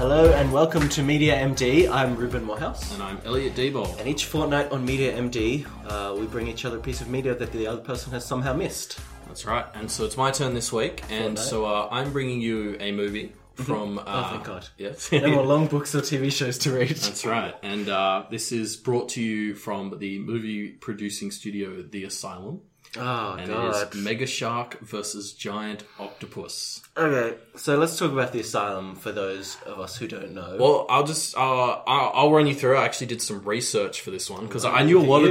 Hello and welcome to Media MD. I'm Reuben Morehouse. And I'm Elliot Diebold. And each fortnight on Media MD, we bring each other a piece of media that the other person has somehow missed. That's right. And so it's my turn this week. And so I'm bringing you a movie from... oh, thank God. Yeah. No more long books or TV shows to read. That's right. And this is brought to you from the movie producing studio, The Asylum. Oh, and God. It is Mega Shark versus Giant Octopus. Okay, so let's talk about The Asylum for those of us who don't know. Well, I'll just I'll run you through. I actually did some research for this one because I knew a lot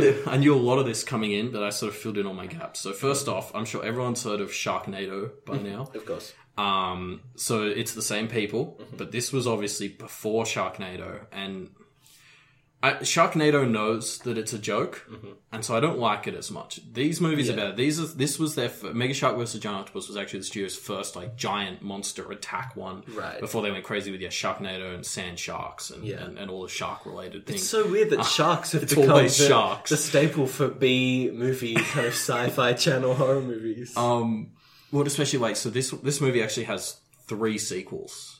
of this coming in, but I sort of filled in all my gaps. So first off, I'm sure everyone's heard of Sharknado by now. Of course. So it's the same people, but this was obviously before Sharknado, and Sharknado knows that it's a joke, and so I don't like it as much. These movies about it, this was their Mega Shark versus Giant Octopus was actually the studio's first like giant monster attack one, right? Before they went crazy with Sharknado and sand sharks and all the shark related things. It's so weird that sharks have become the staple for B movie kind of sci-fi channel horror movies. Well, especially so this movie actually has 3 sequels.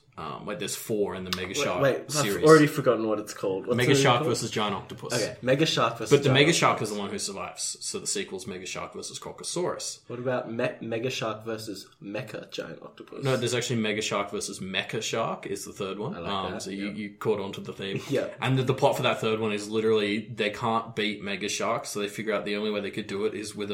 There's 4 in the Mega Shark series. I've already forgotten what it's called. Mega Shark versus Giant Octopus. Okay, Mega Shark versus Giant Octopus. But the Mega Shark is the one who survives, so the sequel's Mega Shark versus Crocosaurus. What about Mega Shark versus Mecha Giant Octopus? No, there's actually Mega Shark versus Mecha Shark is the third one. I like that. So you caught on to the theme. Yeah. And the plot for that third one is literally they can't beat Mega Shark, so they figure out the only way they could do it is with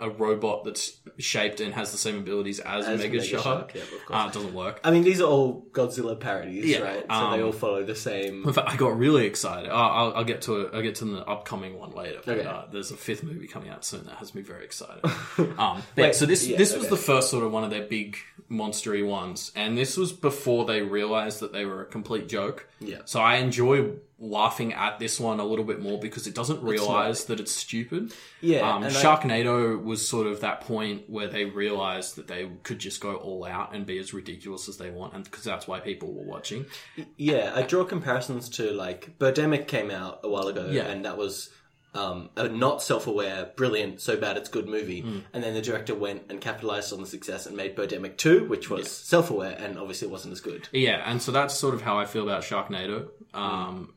a robot that's shaped and has the same abilities as Mega Shark. Yeah, of course. It doesn't work. I mean, these are all Godzilla parodies, right? So they all follow the same... In fact, I got really excited. I'll get to the upcoming one later. But, there's a 5th movie coming out soon that has me very excited. So this was the first sort of one of their big monstery ones. And this was before they realised that they were a complete joke. Yeah. So I enjoy laughing at this one a little bit more because it doesn't realise that it's stupid. Yeah. Sharknado was sort of that point where they realised that they could just go all out and be as ridiculous as they want, and because that's why people were watching. Yeah, I draw comparisons to, like, Birdemic came out a while ago, and that was a not self-aware, brilliant, so bad it's good movie, and then the director went and capitalised on the success and made Birdemic 2, which was self-aware and obviously wasn't as good. Yeah, and so that's sort of how I feel about Sharknado.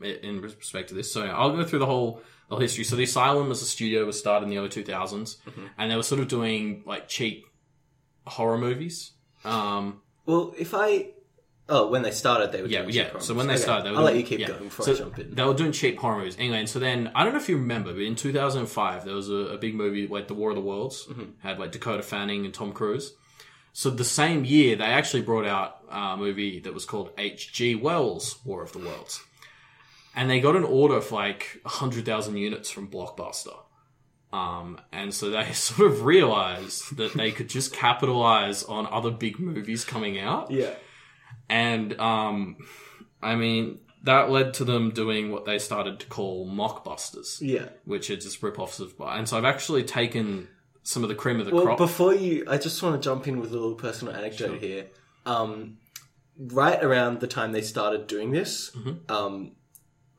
In respect to this. So I'll go through the whole history. So The Asylum as a studio was started in the early 2000s, and they were sort of doing like cheap horror movies. When they started, they were doing cheap horror movies. So when they started, they were let you keep going before I jump in. They were doing cheap horror movies. Anyway, and so then, I don't know if you remember, but in 2005, there was a big movie, like The War of the Worlds, had like Dakota Fanning and Tom Cruise. So the same year, they actually brought out a movie that was called H.G. Wells' War of the Worlds. And they got an order for like 100,000 units from Blockbuster. And so they sort of realized that they could just capitalize on other big movies coming out. Yeah. And, that led to them doing what they started to call mockbusters. Yeah. Which are just rip-offs of... And so I've actually taken some of the cream of the crop. Well, before you... I just want to jump in with a little personal anecdote here. Right around the time they started doing this,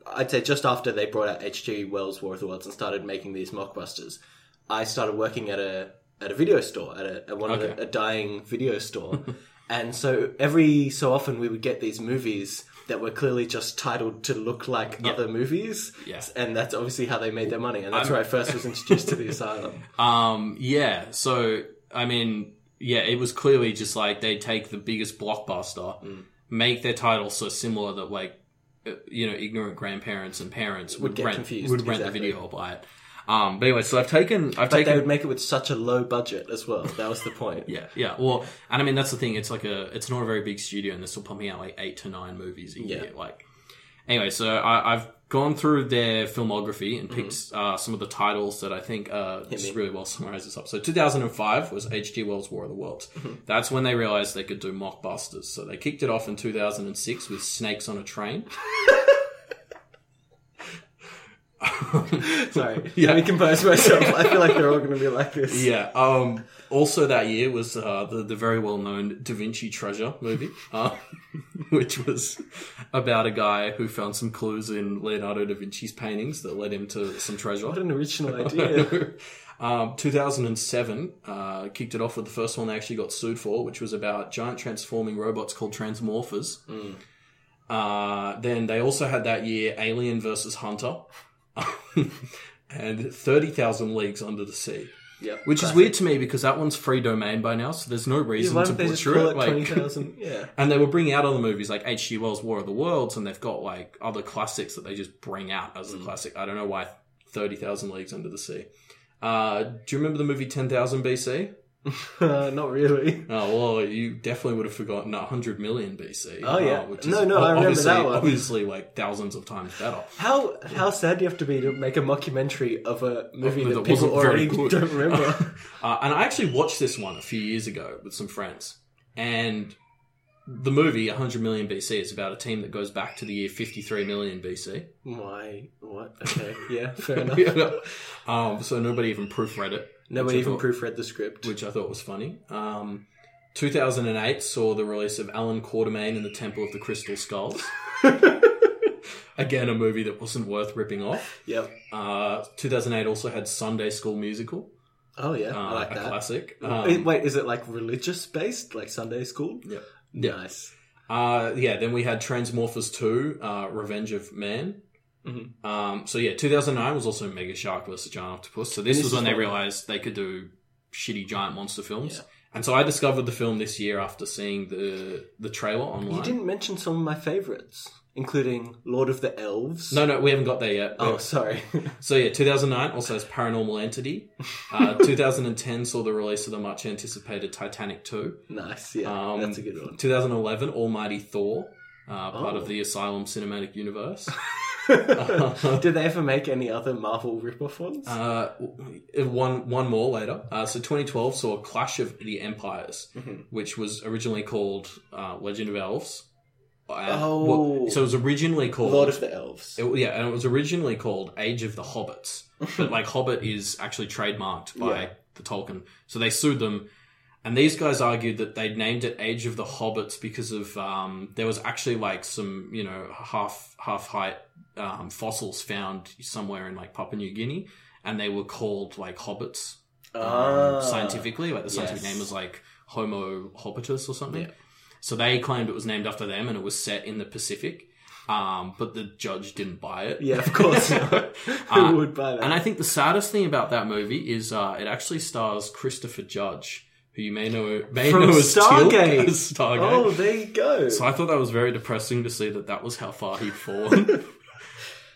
I'd say just after they brought out H.G. Wells' War of the Worlds and started making these mockbusters, I started working at a video store, at a dying video store. And so every so often we would get these movies that were clearly just titled to look like other movies. Yeah. And that's obviously how they made their money. And that's where I first was introduced to The Asylum. It was clearly just like they take the biggest blockbuster, make their title so similar that ignorant grandparents and parents would get confused. Would rent the video or buy it. But anyway, so they would make it with such a low budget as well. That was the point. Yeah. Well, and I mean that's the thing. It's like it's not a very big studio, and they're still pumping out like 8 to 9 movies a year. Like anyway, so I've gone through their filmography and picked some of the titles that I think just really well summarize this up. So 2005 was H.G. Wells' War of the Worlds. That's when they realized they could do mockbusters. So they kicked it off in 2006 with Snakes on a Train. Sorry, let me compose myself. I feel like they're all going to be like this. Yeah. Also that year was the very well-known Da Vinci Treasure movie, which was about a guy who found some clues in Leonardo da Vinci's paintings that led him to some treasure. What an original idea. 2007 kicked it off with the first one they actually got sued for, which was about giant transforming robots called Transmorphers. Then they also had that year Alien versus Hunter and 30,000 Leagues Under the Sea. Yep, which classic. Is weird to me because that one's free domain by now, so there's no reason to butcher it. Like, 20,000? Yeah. And they will bring out other movies like H.G. Wells' War of the Worlds, and they've got like other classics that they just bring out as a classic. I don't know why 30,000 Leagues Under the Sea. Do you remember the movie 10,000 BC? Not really. Oh, well, you definitely would have forgotten 100 million BC. Oh, yeah. I remember that one. Obviously, like, thousands of times better. How sad do you have to be to make a mockumentary of a movie that people already don't remember? And I actually watched this one a few years ago with some friends. And the movie, 100 million BC, is about a team that goes back to the year 53 million BC. My, what? Okay, yeah, fair enough. Yeah. So nobody even proofread it. Nobody even proofread the script. Which I thought was funny. 2008 saw the release of Alan Quatermain in the Temple of the Crystal Skulls. Again, a movie that wasn't worth ripping off. Yep. 2008 also had Sunday School Musical. Oh, yeah. I like that. A classic. Wait, is it like religious-based? Like Sunday School? Yep. Nice. Then we had Transmorphers 2, Revenge of Man. Mm-hmm. 2009 was also Mega Shark versus Giant Octopus. So this was when they realized they could do shitty giant monster films. Yeah. And so I discovered the film this year after seeing the trailer online. You didn't mention some of my favorites, including Lord of the Elves. No, we haven't got there yet. Oh, sorry. 2009 also has Paranormal Entity. 2010 saw the release of the much anticipated Titanic 2. Nice, yeah, that's a good one. 2011, Almighty Thor, part of the Asylum cinematic universe. Did they ever make any other Marvel rip-off ones? One more later. 2012 saw Clash of the Empires, which was originally called Legend of Elves. So it was originally called Lord of the Elves. And it was originally called Age of the Hobbits. But like Hobbit is actually trademarked by the Tolkien. So they sued them. And these guys argued that they'd named it Age of the Hobbits because of there was actually like some half height fossils found somewhere in like Papua New Guinea, and they were called like hobbits scientifically. Like the scientific name was like Homo hobbitus or something. Yeah. So they claimed it was named after them, and it was set in the Pacific. But the judge didn't buy it. Yeah, of course not. Who would buy that? And I think the saddest thing about that movie is it actually stars Christopher Judge, who you may know as Stargate. Stargate. Oh, there you go. So I thought that was very depressing to see that was how far he'd fallen.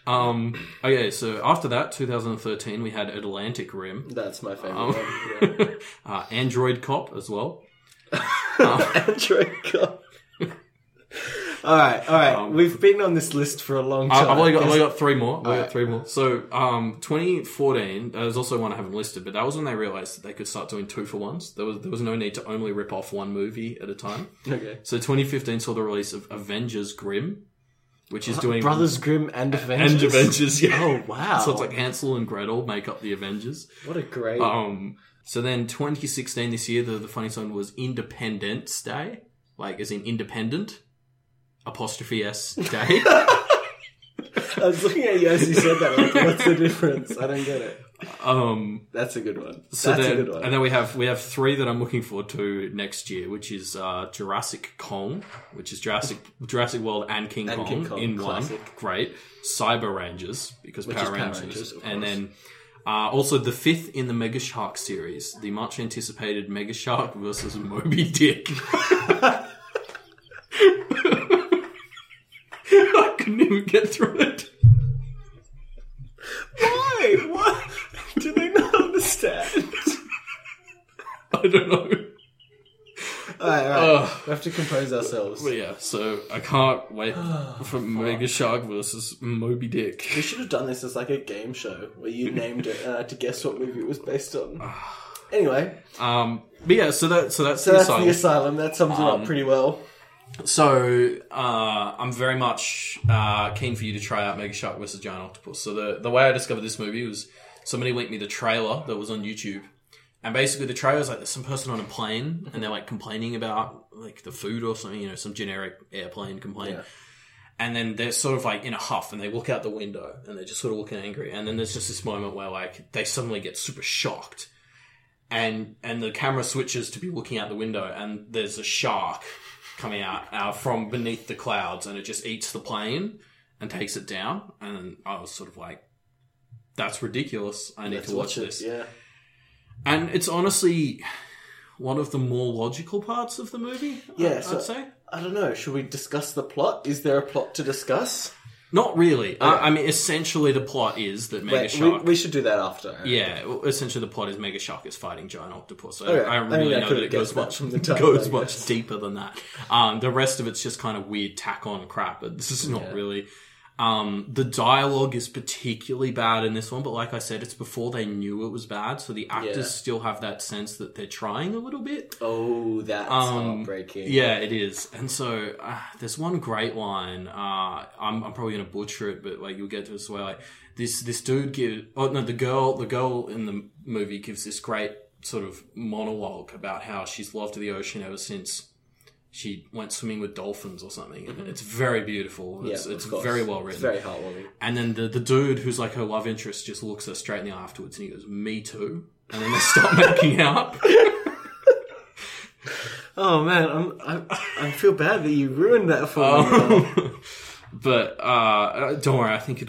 Okay, so after that, 2013, we had Atlantic Rim. That's my favorite one. Yeah. Android Cop as well. Android Cop. All right. We've been on this list for a long time. I've only got three more. Three more. So, 2014, there's also one I haven't listed, but that was when they realized that they could start doing two-for-ones. There was no need to only rip off one movie at a time. Okay. So, 2015 saw the release of Avengers: Grimm, which is doing... Brothers Grimm and Avengers. And Avengers, yeah. Oh, wow. So, it's like Hansel and Gretel make up the Avengers. What a great... So, then 2016, this year, the funniest one was Independence Day. Like, as in independent... Independence Day. I was looking at you as you said that. Like, what's the difference? I don't get it. That's a good one. And then we have three that I'm looking forward to next year, which is Jurassic Kong, which is Jurassic World and King Kong in classic. One. Great. Cyber Rangers because Power Rangers, and then also the fifth in the Mega Shark series, the much anticipated Mega Shark versus Moby Dick. I couldn't even get through it. Why? What? Do they not understand? I don't know. All right. We have to compose ourselves. Well, yeah, so I can't wait for Mega Shark versus Moby Dick. We should have done this as like a game show where you named it and I had to guess what movie it was based on. Anyway. But yeah, so that's the Asylum. That sums it up pretty well. So, I'm very much keen for you to try out Mega Shark vs. Giant Octopus. So, the way I discovered this movie was somebody linked me the trailer that was on YouTube. And basically, the trailer is like there's some person on a plane and they're like complaining about like the food or something, some generic airplane complaint. Yeah. And then they're sort of like in a huff and they look out the window and they're just sort of looking angry. And then there's just this moment where like they suddenly get super shocked. And the camera switches to be looking out the window and there's a shark. coming out from beneath the clouds, and it just eats the plane and takes it down. And I was sort of like, that's ridiculous. I need to watch this. Yeah. And it's honestly one of the more logical parts of the movie, I'd say. I don't know. Should we discuss the plot? Is there a plot to discuss? Not really. Okay. I mean, essentially the plot is that Mega Shark... We should do that after. Yeah, essentially the plot is Mega Shark is fighting Giant Octopus. Okay. I really know that it goes much deeper than that. The rest of it's just kind of weird tack-on crap. This is not really... the dialogue is particularly bad in this one, but like I said, it's before they knew it was bad, so the actors still have that sense that they're trying a little bit. Oh, that's heartbreaking. Yeah, it is. And so there's one great line. I'm probably going to butcher it, but like you'll get to this way. Like this dude gives. Oh no, the girl in the movie gives this great sort of monologue about how she's loved the ocean ever since she went swimming with dolphins or something. And it's very beautiful. It's very well written. It's very heartwarming. And then the dude who's like her love interest just looks her straight in the eye afterwards and he goes, "Me too." And then they start making out. Oh man, I feel bad that you ruined that for me. But don't worry, I think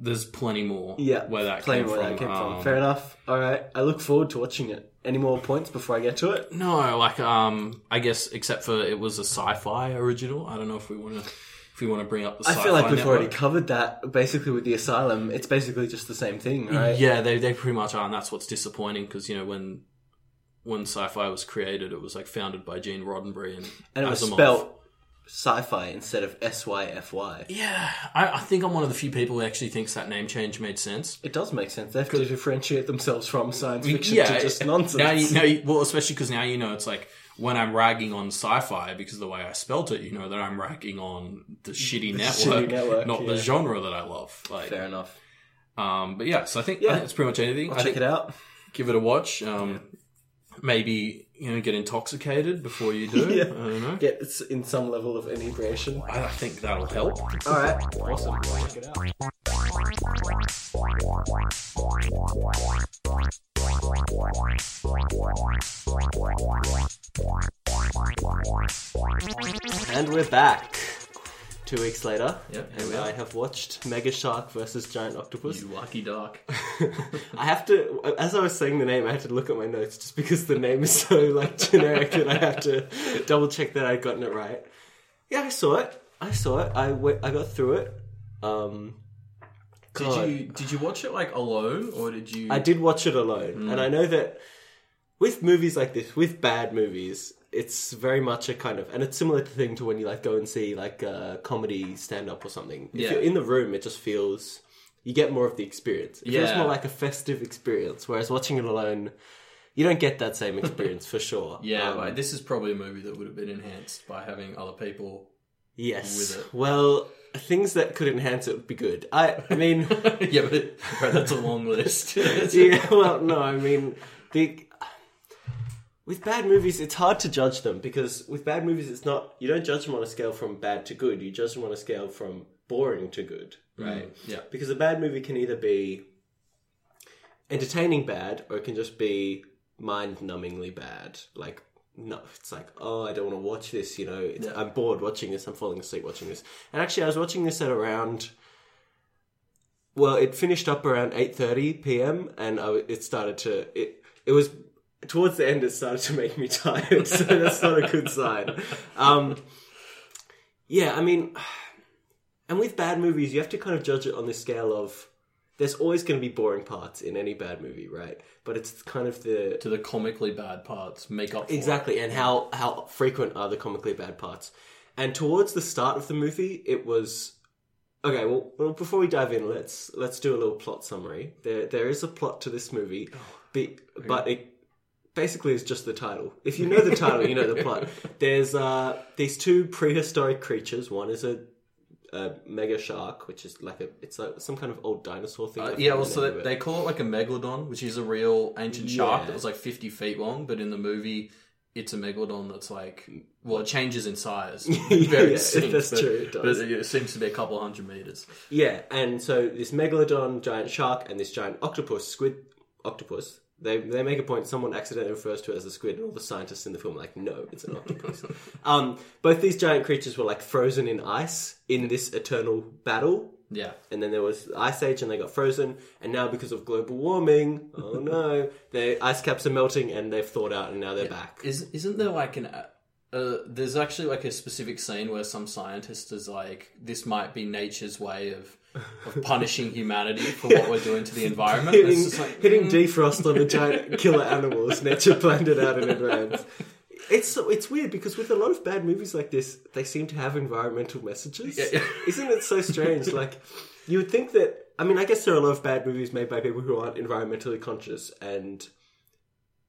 there's plenty more where that came from. Fair enough. All right, I look forward to watching it. Any more points before I get to it? No, like I guess except for it was a sci-fi original. I don't know if we want to bring up the sci-fi. I feel like we've already covered that basically with The Asylum. It's basically just the same thing, right? Yeah, they pretty much are, and that's what's disappointing because you know when sci-fi was created, it was like founded by Gene Roddenberry and it was spelled sci-fi instead of SYFY. Yeah, I think I'm one of the few people who actually thinks that name change made sense. It does make sense. They have to differentiate themselves from science fiction to just nonsense. Well, especially because now you know it's like when I'm ragging on sci-fi because of the way I spelt it, you know that I'm ragging on the shitty network, not the genre that I love. Like, fair enough. But yeah, so I think it's pretty much anything. I'll check it out. Give it a watch. Maybe... You know, get intoxicated before you do. I don't know. Get in some level of inebriation. I think that'll help. All right. Awesome. Check it out. And we're back. 2 weeks later, and I have watched Mega Shark versus Giant Octopus. You lucky dark. I have to, as I was saying the name, I had to look at my notes just because the name is so like generic that I have to double check that I'd gotten it right. Yeah, I saw it. I got through it. Did you watch it like alone, or did you? I did watch it alone, and I know that with movies like this, with bad movies. It's very much a kind of... And it's similar to thing to when you, like, go and see, like, a comedy stand-up or something. If you're in the room, it just feels... You get more of the experience. It feels more like a festive experience, whereas watching it alone, you don't get that same experience, for sure. Yeah, like, this is probably a movie that would have been enhanced by having other people with it. Well, things that could enhance it would be good. I mean... Yeah, but that's a long list. Yeah, well, no, I mean... With bad movies, it's hard to judge them because with bad movies, it's not... You don't judge them on a scale from bad to good. You judge them on a scale from boring to good, right? Yeah. Because a bad movie can either be entertaining bad or it can just be mind-numbingly bad. Like, no, it's like, oh, I don't want to watch this, you know. I'm bored watching this. I'm falling asleep watching this. And actually, I was watching this at around... Well, it finished up around 8:30 p.m. and it started to... It was... Towards the end, it started to make me tired, so that's not a good sign. I mean... And with bad movies, you have to kind of judge it on the scale of... There's always going to be boring parts in any bad movie, right? But it's kind of the... To the comically bad parts, make up for it. And how frequent are the comically bad parts. And towards the start of the movie, it was... Okay, well, before we dive in, let's do a little plot summary. There is a plot to this movie, but it... Basically, it's just the title. If you know the title, you know the plot. There's these two prehistoric creatures. One is a mega shark, which is like it's like some kind of old dinosaur thing. They call it like a megalodon, which is a real ancient shark that was like 50 feet long. But in the movie, it's a megalodon that's like, well, it changes in size. Very distinct, true. It does. But it seems to be a couple 100 meters. Yeah, and so this megalodon, giant shark, and this giant octopus, squid octopus. They make a point, someone accidentally refers to it as a squid, and all the scientists in the film are like, no, it's an octopus. Both these giant creatures were like frozen in ice in this eternal battle. Yeah. And then there was the Ice Age and they got frozen, and now because of global warming, oh no, their ice caps are melting and they've thawed out and now they're back. Isn't there like an... there's actually like a specific scene where some scientist is like, this might be nature's way of punishing humanity for what we're doing to the environment. Hitting defrost on the giant killer animals nature planned it out in advance. It's weird because with a lot of bad movies like this, they seem to have environmental messages. Yeah. Isn't it so strange? Like, you would think that... I mean, I guess there are a lot of bad movies made by people who aren't environmentally conscious and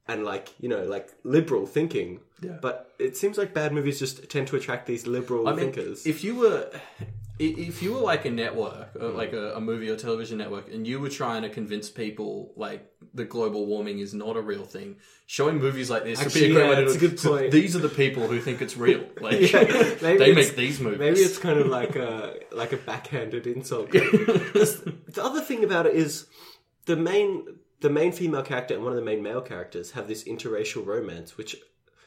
like, you know, like liberal thinking. Yeah. But it seems like bad movies just tend to attract these liberal thinkers. If you were like a network, like a movie or television network, and you were trying to convince people like the global warming is not a real thing, showing movies like this would be a great way to... That's a good point. These are the people who think it's real. Like, they make these movies. Maybe it's kind of like a backhanded insult. The other thing about it is the main female character and one of the main male characters have this interracial romance, which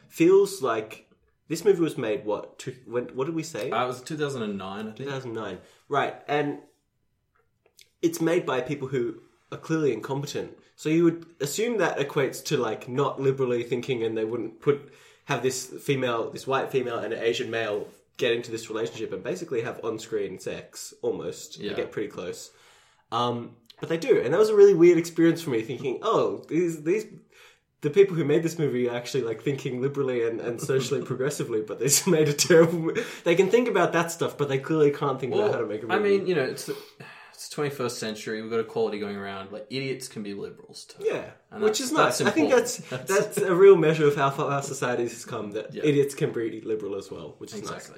feels like... This movie was made, what did we say? It was 2009, I think. 2009, right. And it's made by people who are clearly incompetent. So you would assume that equates to, like, not liberally thinking, and they wouldn't have this white female and an Asian male get into this relationship and basically have on-screen sex, almost. Yeah. They get pretty close. But they do. And that was a really weird experience for me, thinking, oh, the people who made this movie are actually like thinking liberally and socially progressively, but they just made a terrible movie. They can think about that stuff, but they clearly can't think about how to make a movie. I mean, you know, it's the 21st century. We've got equality going around. Like, idiots can be liberals too. Yeah, which is nice. I think that's a real measure of how far our society has come, that idiots can be liberal as well, which is nice.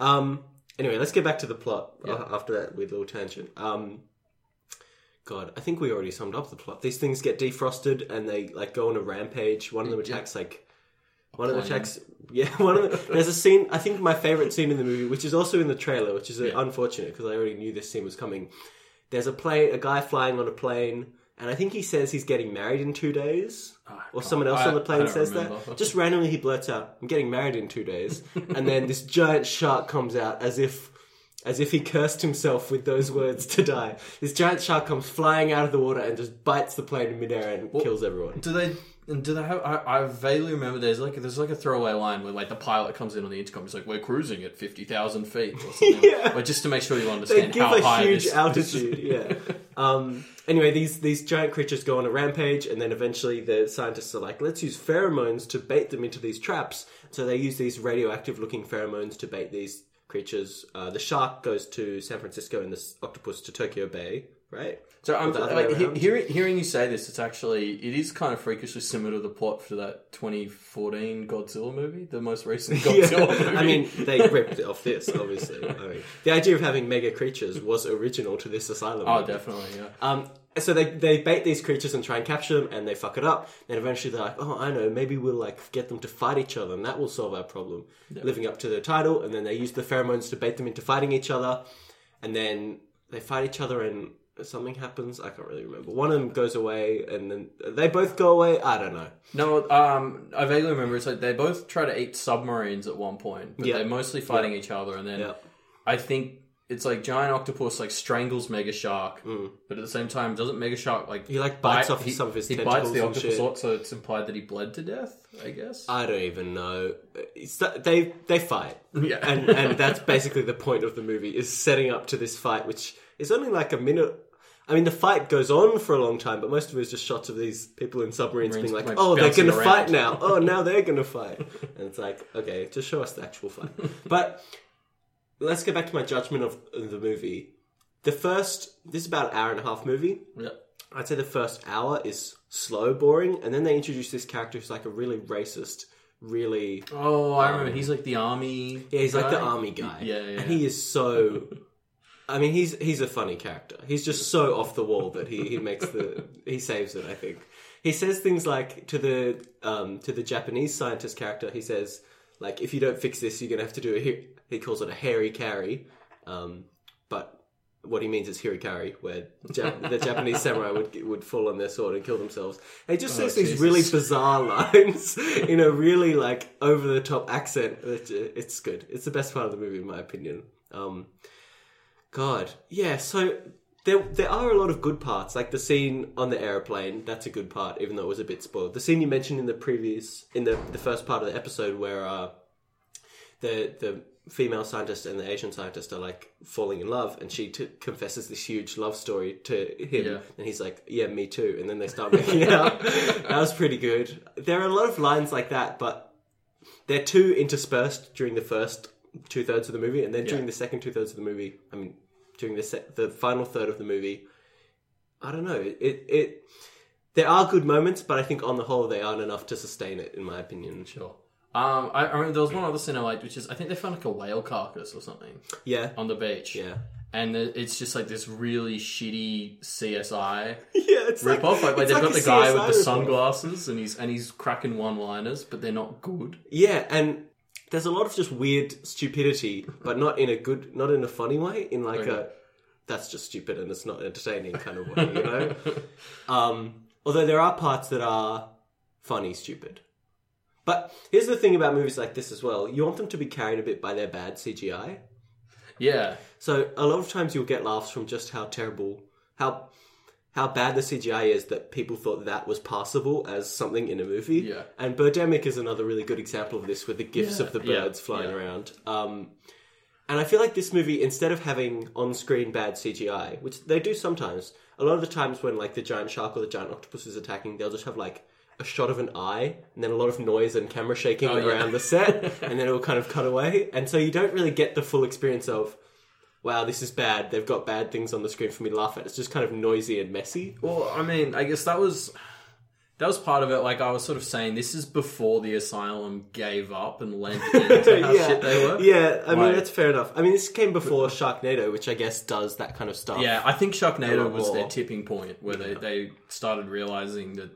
Anyway, let's get back to the plot after that weird little tangent. God, I think we already summed up the plot. These things get defrosted and they like go on a rampage. One of them attacks there's a scene, I think my favourite scene in the movie, which is also in the trailer, which is unfortunate because I already knew this scene was coming. There's a guy flying on a plane, and I think he says he's getting married in 2 days. Someone else on the plane says that. Just randomly he blurts out, "I'm getting married in 2 days." And then this giant shark comes out as if he cursed himself with those words to die. This giant shark comes flying out of the water and just bites the plane in midair and kills everyone. Do they have... I vaguely remember there's like a throwaway line where like the pilot comes in on the intercom. He's like, "We're cruising at 50,000 feet or something." But just to make sure you understand how high this is. They give a huge altitude, anyway, these giant creatures go on a rampage, and then eventually the scientists are like, let's use pheromones to bait them into these traps. So they use these radioactive looking pheromones to bait these creatures. The shark goes to San Francisco and the octopus to Tokyo Bay, right? So I'm hearing you say this, it is kind of freakishly similar to the plot for that 2014 Godzilla movie, the most recent Godzilla movie. I mean, they ripped off this, obviously. I mean, the idea of having mega creatures was original to this Asylum movie. Definitely, yeah. So they bait these creatures and try and capture them, and they fuck it up. And eventually they're like, oh, I know, maybe we'll like get them to fight each other, and that will solve our problem. Yeah. Living up to their title. And then they use the pheromones to bait them into fighting each other. And then they fight each other and something happens. I can't really remember. One of them goes away, and then they both go away. I don't know. No, I vaguely remember. It's like they both try to eat submarines at one point, but they're mostly fighting each other. And then I think... It's like giant octopus like strangles Mega Shark, but at the same time doesn't Mega Shark like he like bites off some of his tentacles? He bites the octopus lot, so it's implied that he bled to death. I guess I don't even know. They fight, and that's basically the point of the movie, is setting up to this fight, which is only like a minute. I mean, the fight goes on for a long time, but most of it is just shots of these people in submarines being like, oh, they're going to fight now. Oh, now they're going to fight, and it's like, okay, just show us the actual fight, but. Let's go back to my judgment of the movie. This is about an hour-and-a-half movie. Yep. I'd say the first hour is slow, boring, and then they introduce this character who's like a really racist, really... Oh, I remember. He's like the army guy. Yeah, he's like the army guy. Yeah. And he is so... I mean, he's a funny character. He's just so off the wall that he makes the... He saves it, I think. He says things like, to the Japanese scientist character, he says... Like, if you don't fix this, you're going to have to do he calls it a hairy carry. But What he means is Hirikari, where the Japanese samurai would fall on their sword and kill themselves. And he just says these really bizarre lines in a really, like, over-the-top accent. It's good. It's the best part of the movie, in my opinion. God. Yeah, so there are a lot of good parts. Like, the scene on the airplane, that's a good part, even though it was a bit spoiled. The scene you mentioned in the first part of the episode where the female scientist and the Asian scientist are, like, falling in love, and she confesses this huge love story to him, and he's like, yeah, me too, and then they start making out. That was pretty good. There are a lot of lines like that, but they're too interspersed during the first two-thirds of the movie, and then during the second two-thirds of the movie, I mean, during the final third of the movie, I don't know, it there are good moments, but I think on the whole they aren't enough to sustain it, in my opinion. Sure. I remember there was one other scene I liked, which is, I think they found like a whale carcass or something. Yeah. On the beach. Yeah. And it's just like this really shitty CSI ripoff. Like they've got the guy with the sunglasses and he's cracking one-liners, but they're not good. Yeah, and there's a lot of just weird stupidity, but not in a funny way, in like a that's just stupid and it's not entertaining kind of way, you know? Although there are parts that are funny, stupid. But here's the thing about movies like this as well. You want them to be carried a bit by their bad CGI. Yeah. So a lot of times you'll get laughs from just how terrible, how bad the CGI is that people thought that was passable as something in a movie. Yeah. And Birdemic is another really good example of this with the gifs of the birds flying around. And I feel like this movie, instead of having on-screen bad CGI, which they do sometimes, a lot of the times when like the giant shark or the giant octopus is attacking, they'll just have like a shot of an eye, and then a lot of noise and camera shaking around the set, and then it'll kind of cut away. And so you don't really get the full experience of, wow, this is bad, they've got bad things on the screen for me to laugh at. It's just kind of noisy and messy. Well, I mean, I guess that was part of it. Like, I was sort of saying, this is before The Asylum gave up and lent into how shit they were. Yeah, I mean, that's fair enough. I mean, this came before Sharknado, which I guess does that kind of stuff. Yeah, I think Sharknado was their tipping point, where they started realising that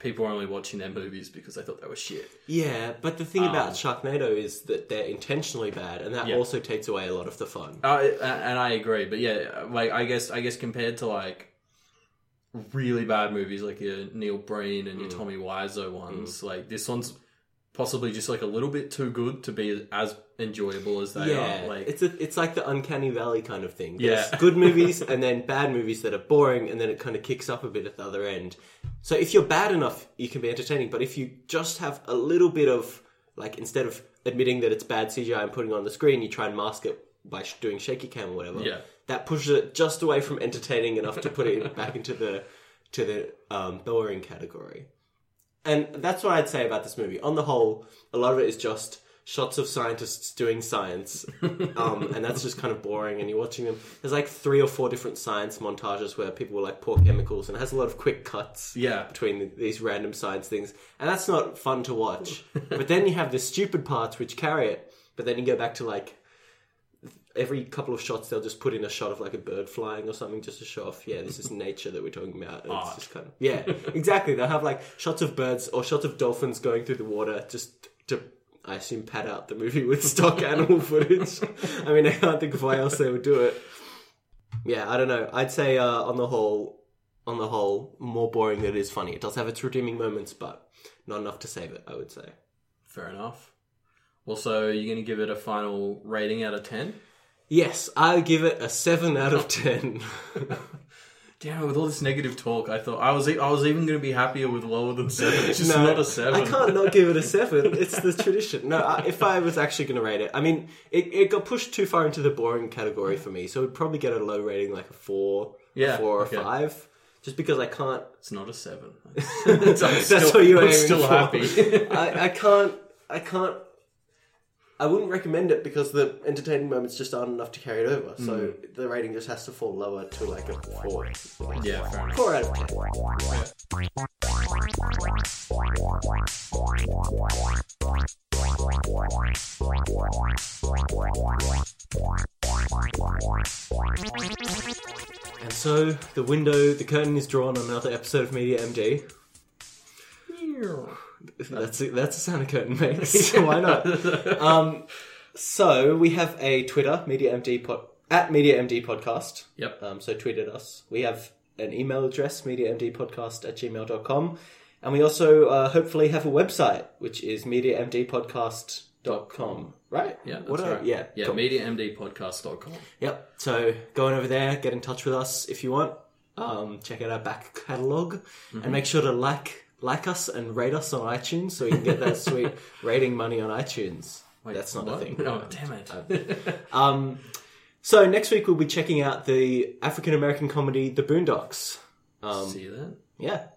people are only watching their movies because they thought they were shit. Yeah, but the thing about Sharknado is that they're intentionally bad, and that also takes away a lot of the fun. And I agree, but yeah, like I guess compared to like really bad movies like your Neil Breen and your Tommy Wiseau ones, like this one's possibly just like a little bit too good to be as enjoyable as they are. Like, it's like the Uncanny Valley kind of thing. There's good movies and then bad movies that are boring, and then it kind of kicks up a bit at the other end. So if you're bad enough, you can be entertaining, but if you just have a little bit of, like, instead of admitting that it's bad CGI and putting it on the screen, you try and mask it by doing shaky cam or whatever, that pushes it just away from entertaining enough to put it back into the boring category. And that's what I'd say about this movie. On the whole, a lot of it is just shots of scientists doing science. And that's just kind of boring. And you're watching them. There's like 3 or 4 different science montages where people will like pour chemicals. And it has a lot of quick cuts between these random science things. And that's not fun to watch. But then you have the stupid parts which carry it. But then you go back to like every couple of shots, they'll just put in a shot of like a bird flying or something just to show off. Yeah, this is nature that we're talking about. And it's just kind of, yeah, exactly. They'll have like shots of birds or shots of dolphins going through the water just to, I assume, pad out the movie with stock animal footage. I mean, I can't think of why else they would do it. Yeah, I don't know. I'd say on the whole, more boring than it is funny. It does have its redeeming moments, but not enough to save it, I would say. Fair enough. Well, so you're going to give it a final rating out of 10? Yes, I'll give it a 7 out of 10. Damn, with all this negative talk, I thought I was even going to be happier with lower than 7. It's just not a 7. I can't not give it a 7. It's the tradition. No, if I was actually going to rate it, I mean, it got pushed too far into the boring category for me, so it would probably get a low rating, like a 4, a 5. Just because I can't... It's not a 7. That's what you're aiming for. I'm still happy. I can't... I wouldn't recommend it because the entertaining moments just aren't enough to carry it over. So the rating just has to fall lower to like a 4. Yeah, fair enough. 4 out of 10. And so the curtain is drawn on another episode of Media MD. That's the sound a curtain makes. Why not? So we have a Twitter, MediaMD at MediaMD Podcast. Yep. So tweet at us. We have an email address, mediamdpodcast@gmail.com. And we also hopefully have a website, which is mediamdpodcast.com. Right? Yeah, that's right. Yeah, yeah, cool. mediamdpodcast.com. Yep. So go on over there, get in touch with us if you want. Check out our back catalogue. Mm-hmm. And make sure to like us and rate us on iTunes so you can get that sweet rating money on iTunes. Wait, that's not a thing. No, damn it. So next week we'll be checking out the African American comedy The Boondocks. See that? Yeah.